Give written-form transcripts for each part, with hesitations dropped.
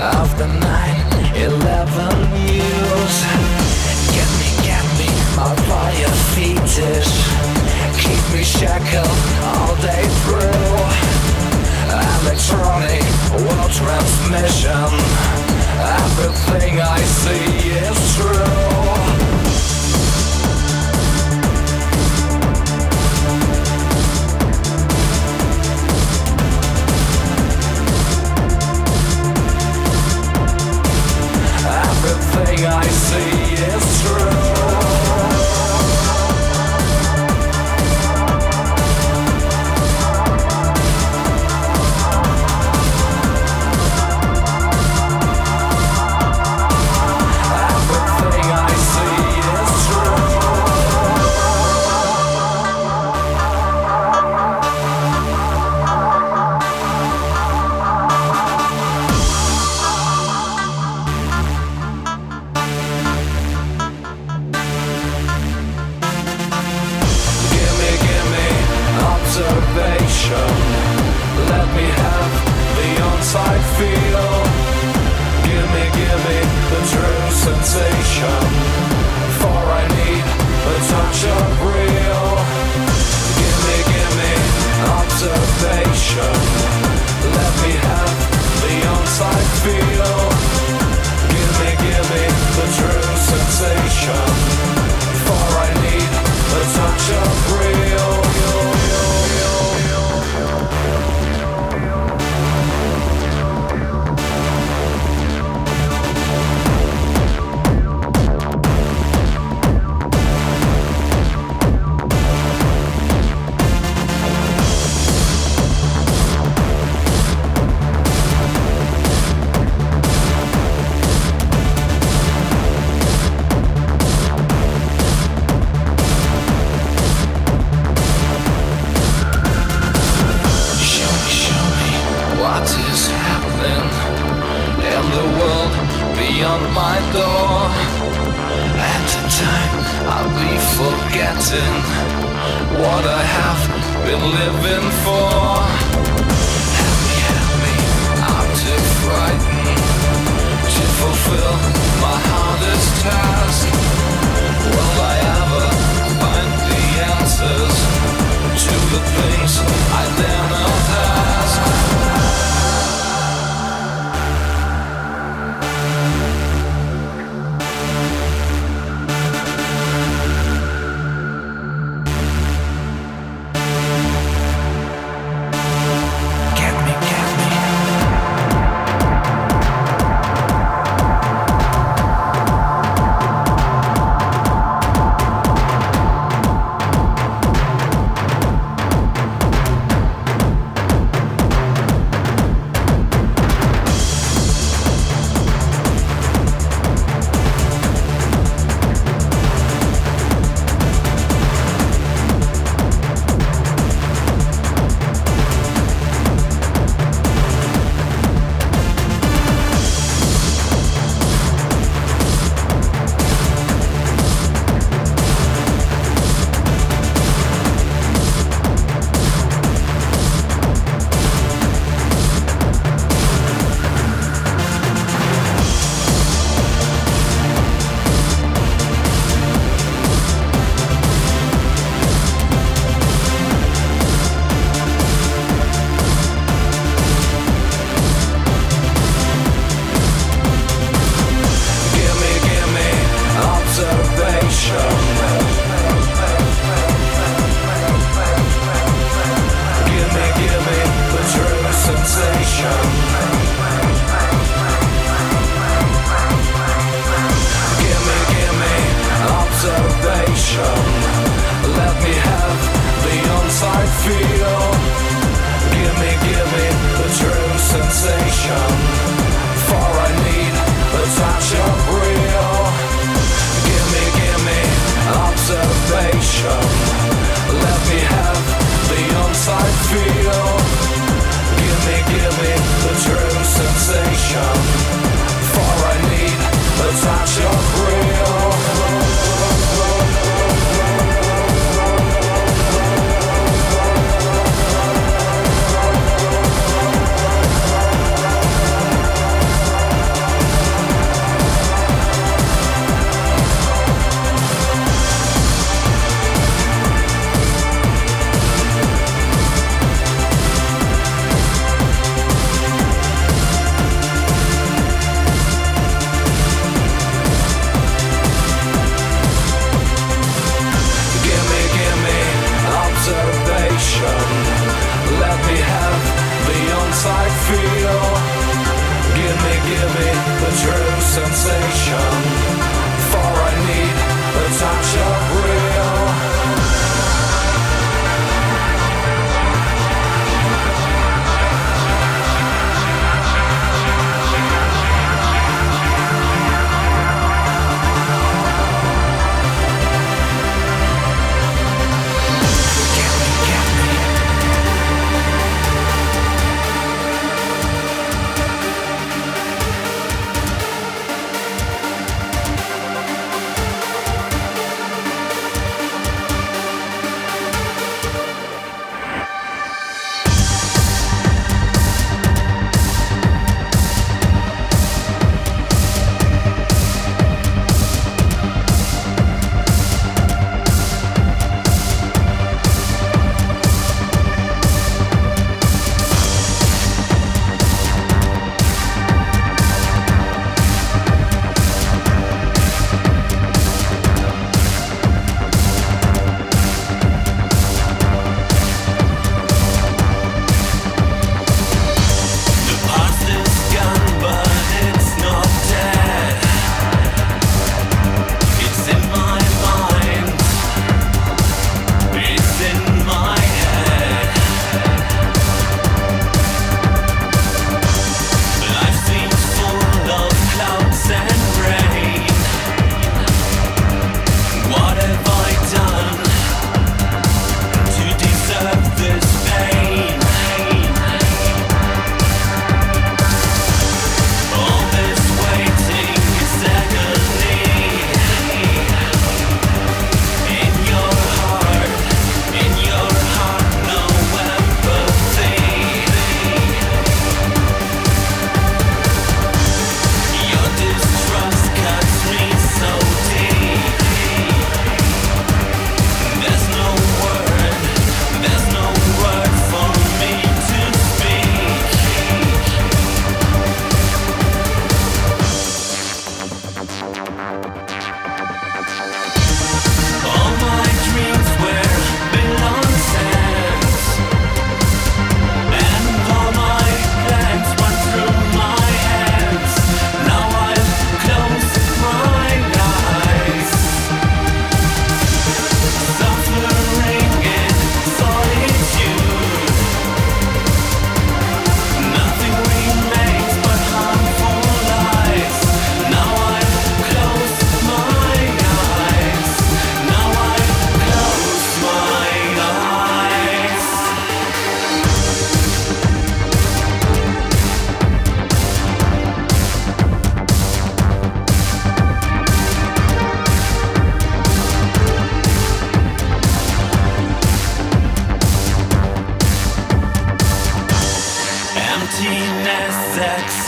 of the 9/11 news. Get me, I'll buy your fetish. Keep me shackled all day through. Electronic world transmission. Everything I see is true. Everything I see is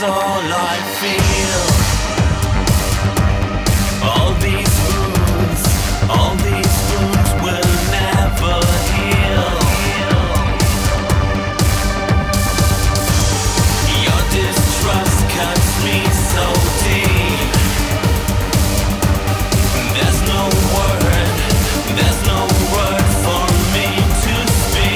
is all I feel. All these wounds will never heal. Your distrust cuts me so deep. There's no word, there's no word for me to speak.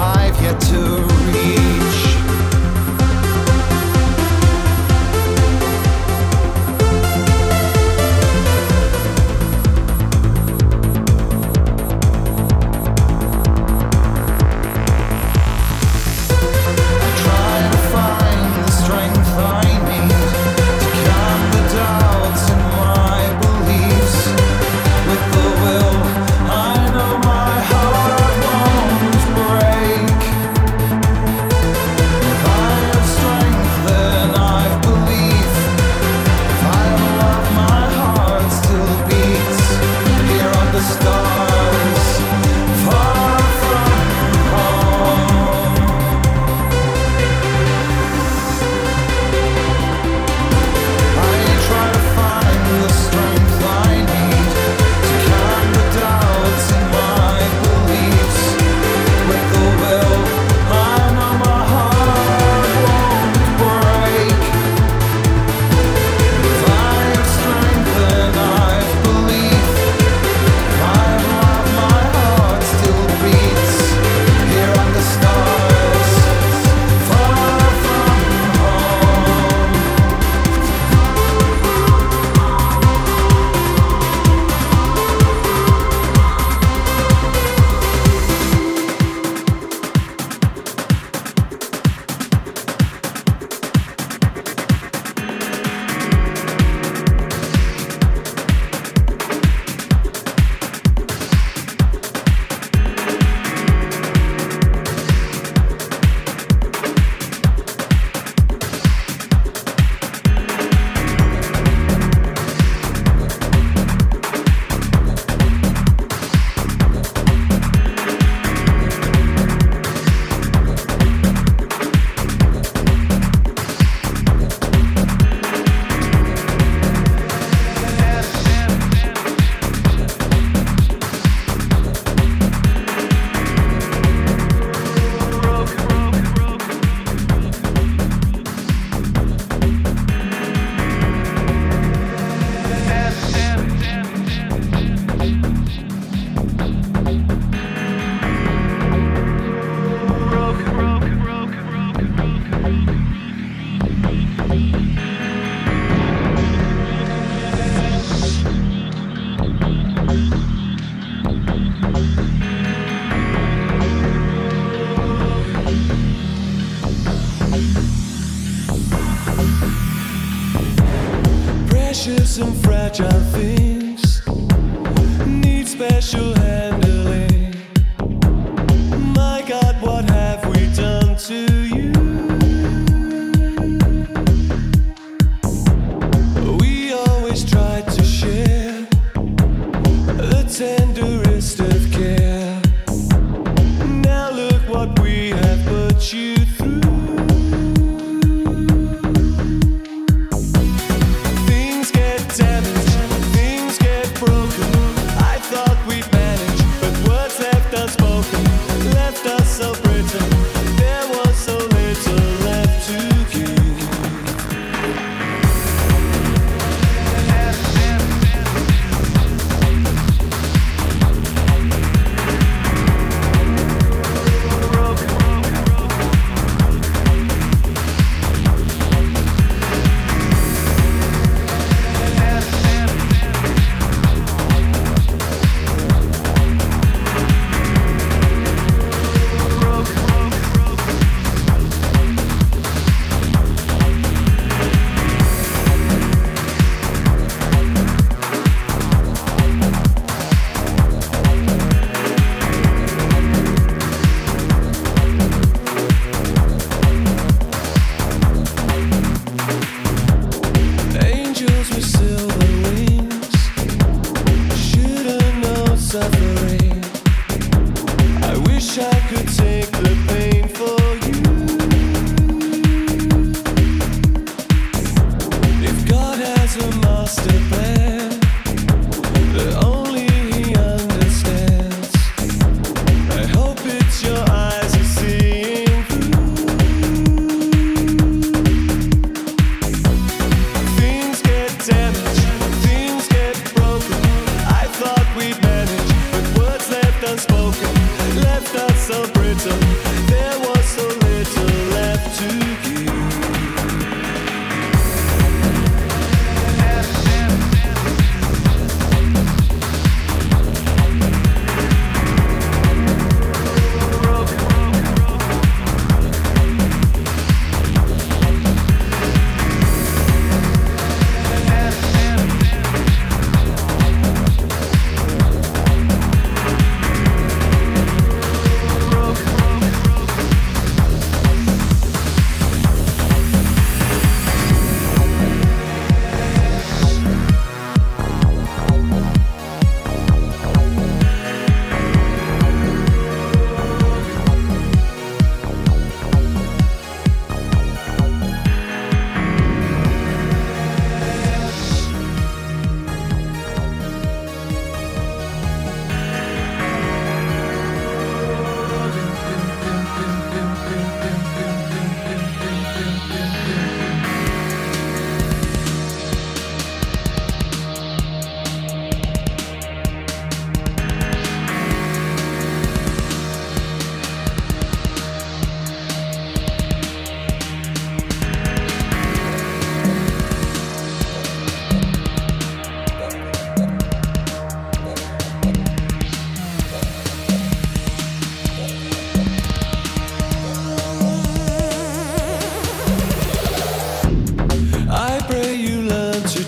I've yet to some fragile things need special handling. My God, what have we done to you? We always try to share the tenderest of care. Now look what we have put you through. Suffering. I wish I could take the pain for you. If God has a master plan that only He understands, I hope it's your eyes are seeing through. Things get damaged, things get broken. I thought we'd manage, left unspoken, left us so brittle. There was so little left to give.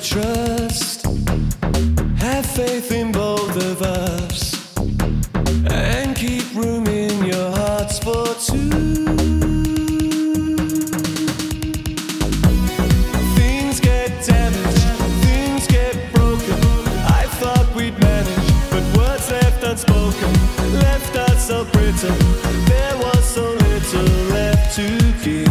Trust, have faith in both of us, and keep room in your hearts for two. Things get damaged, things get broken. I thought we'd manage, but words left unspoken left us so brittle. There was so little left to give.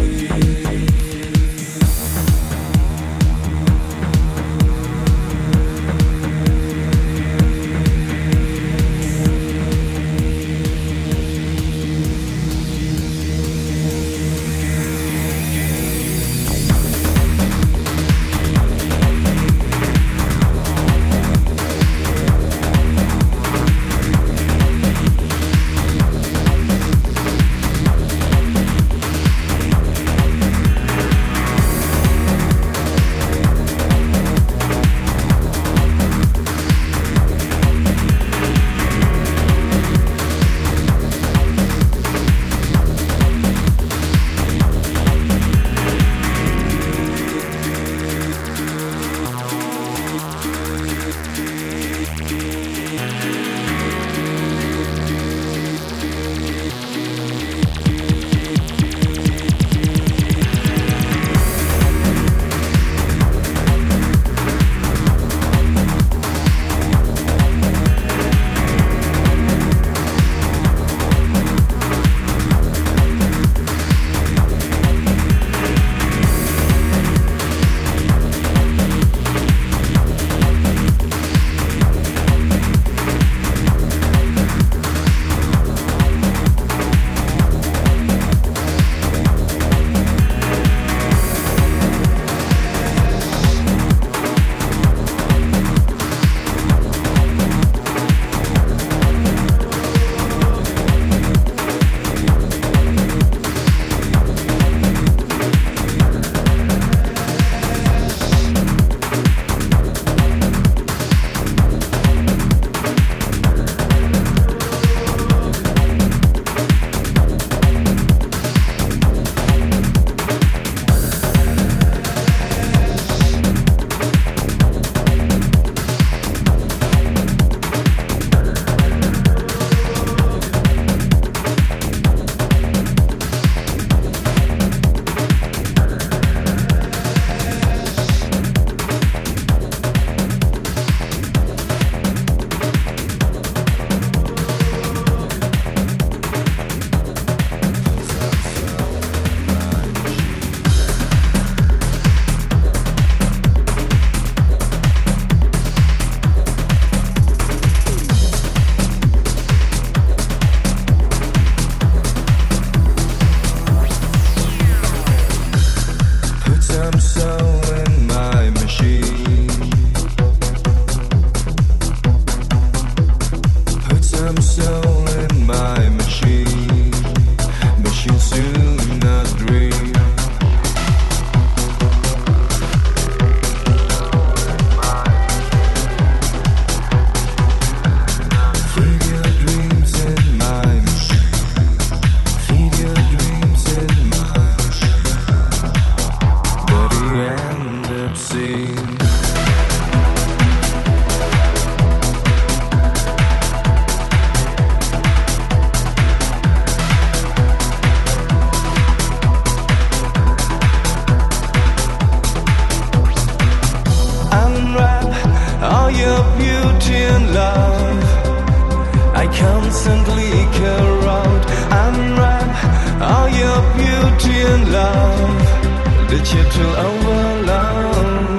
thiên là để chia trường ông vỡ lòng.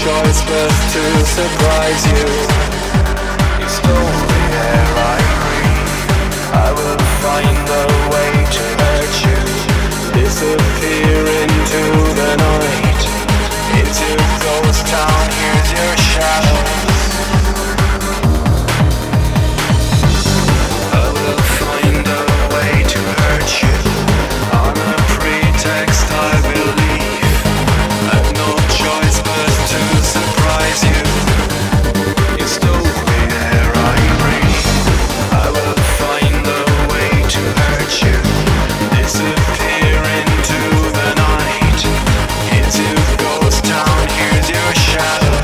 choice but to surprise you. It's only air I breathe. I will find a way to hurt you. Disappear into the night. It's your ghost town, here's your shadows. I will find a way to hurt you. On a pretext I will leave. I've no choice but to surprise you. It's the air I breathe. I will find a way to hurt you. Disappear into the night. It's your ghost town, here's your shadows.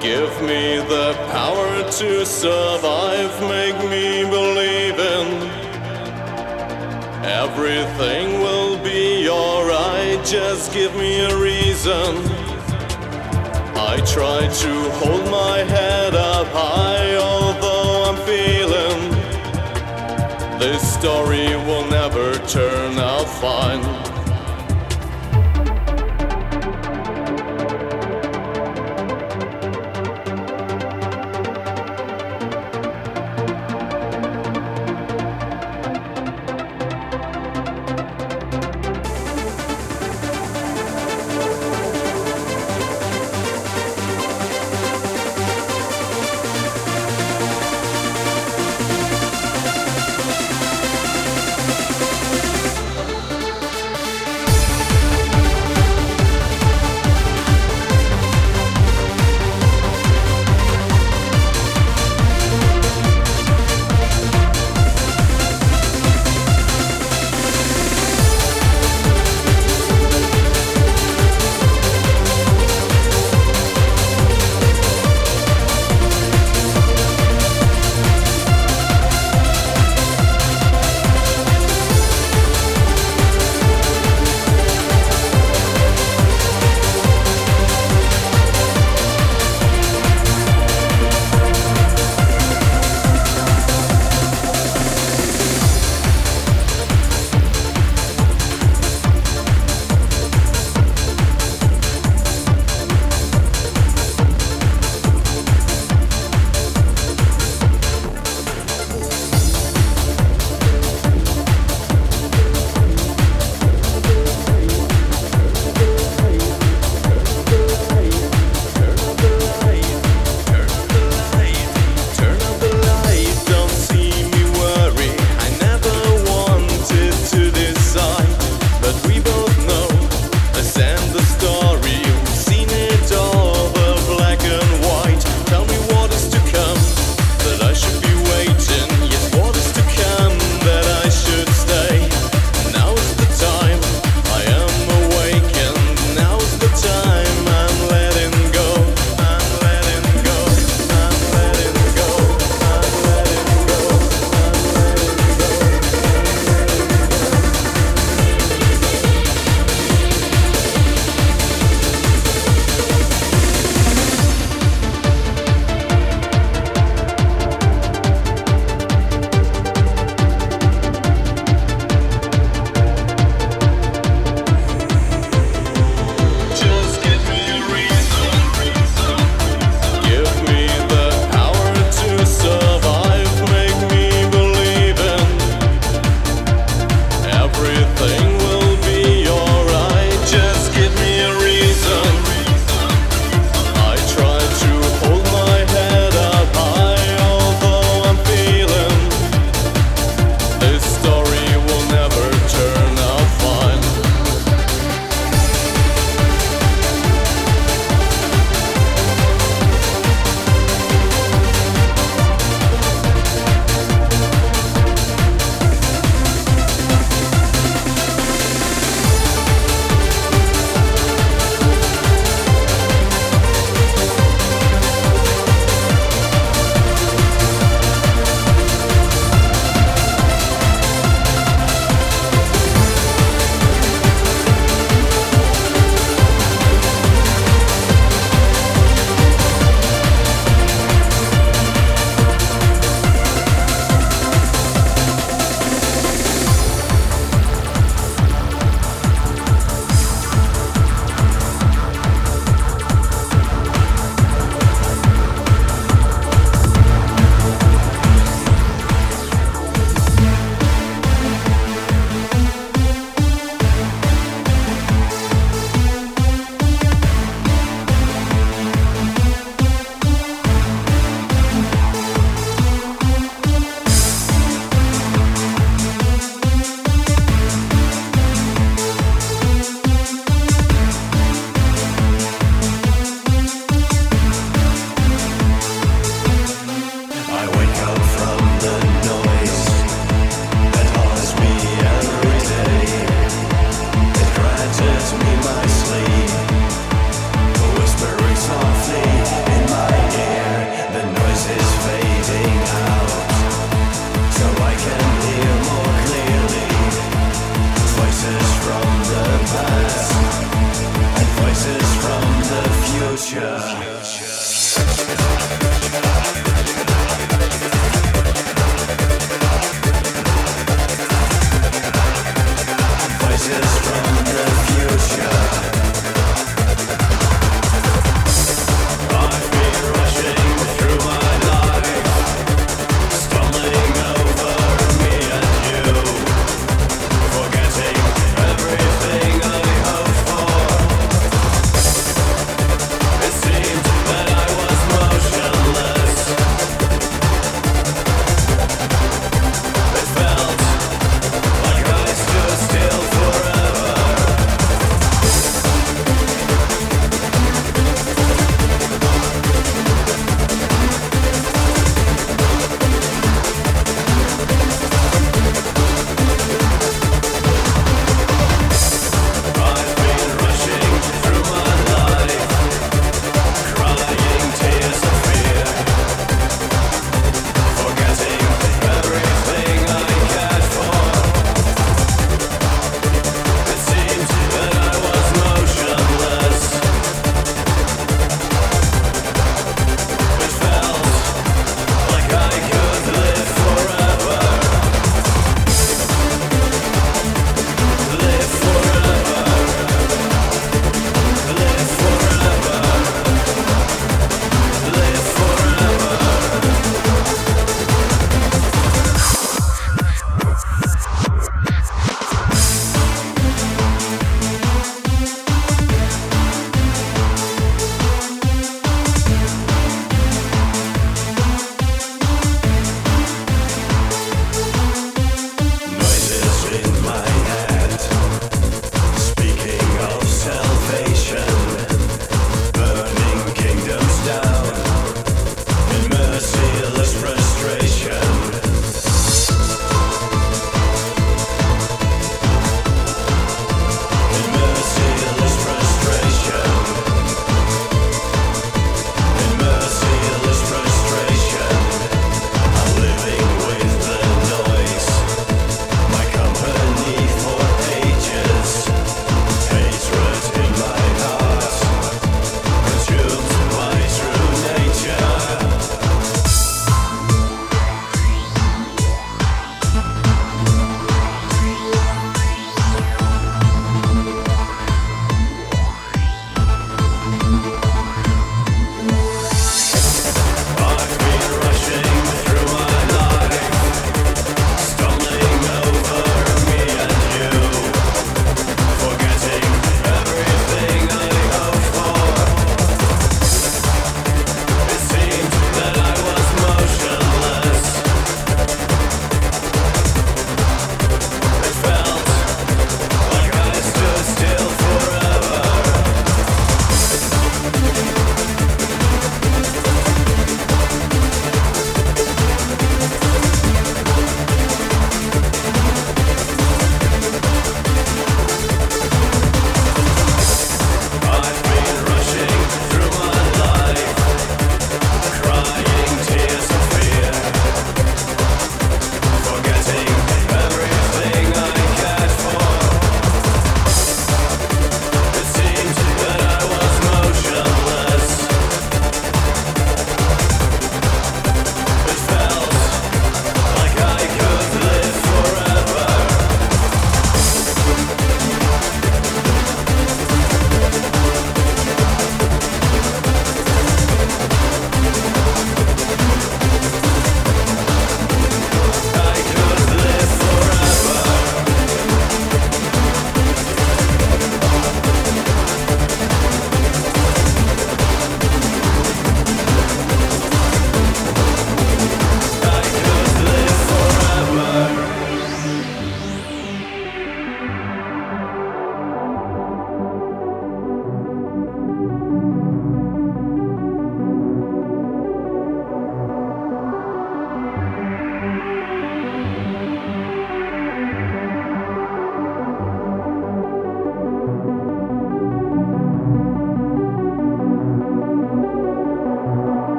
Give me the power to survive, make me believe in everything will be alright, just give me a reason. I try to hold my head up high.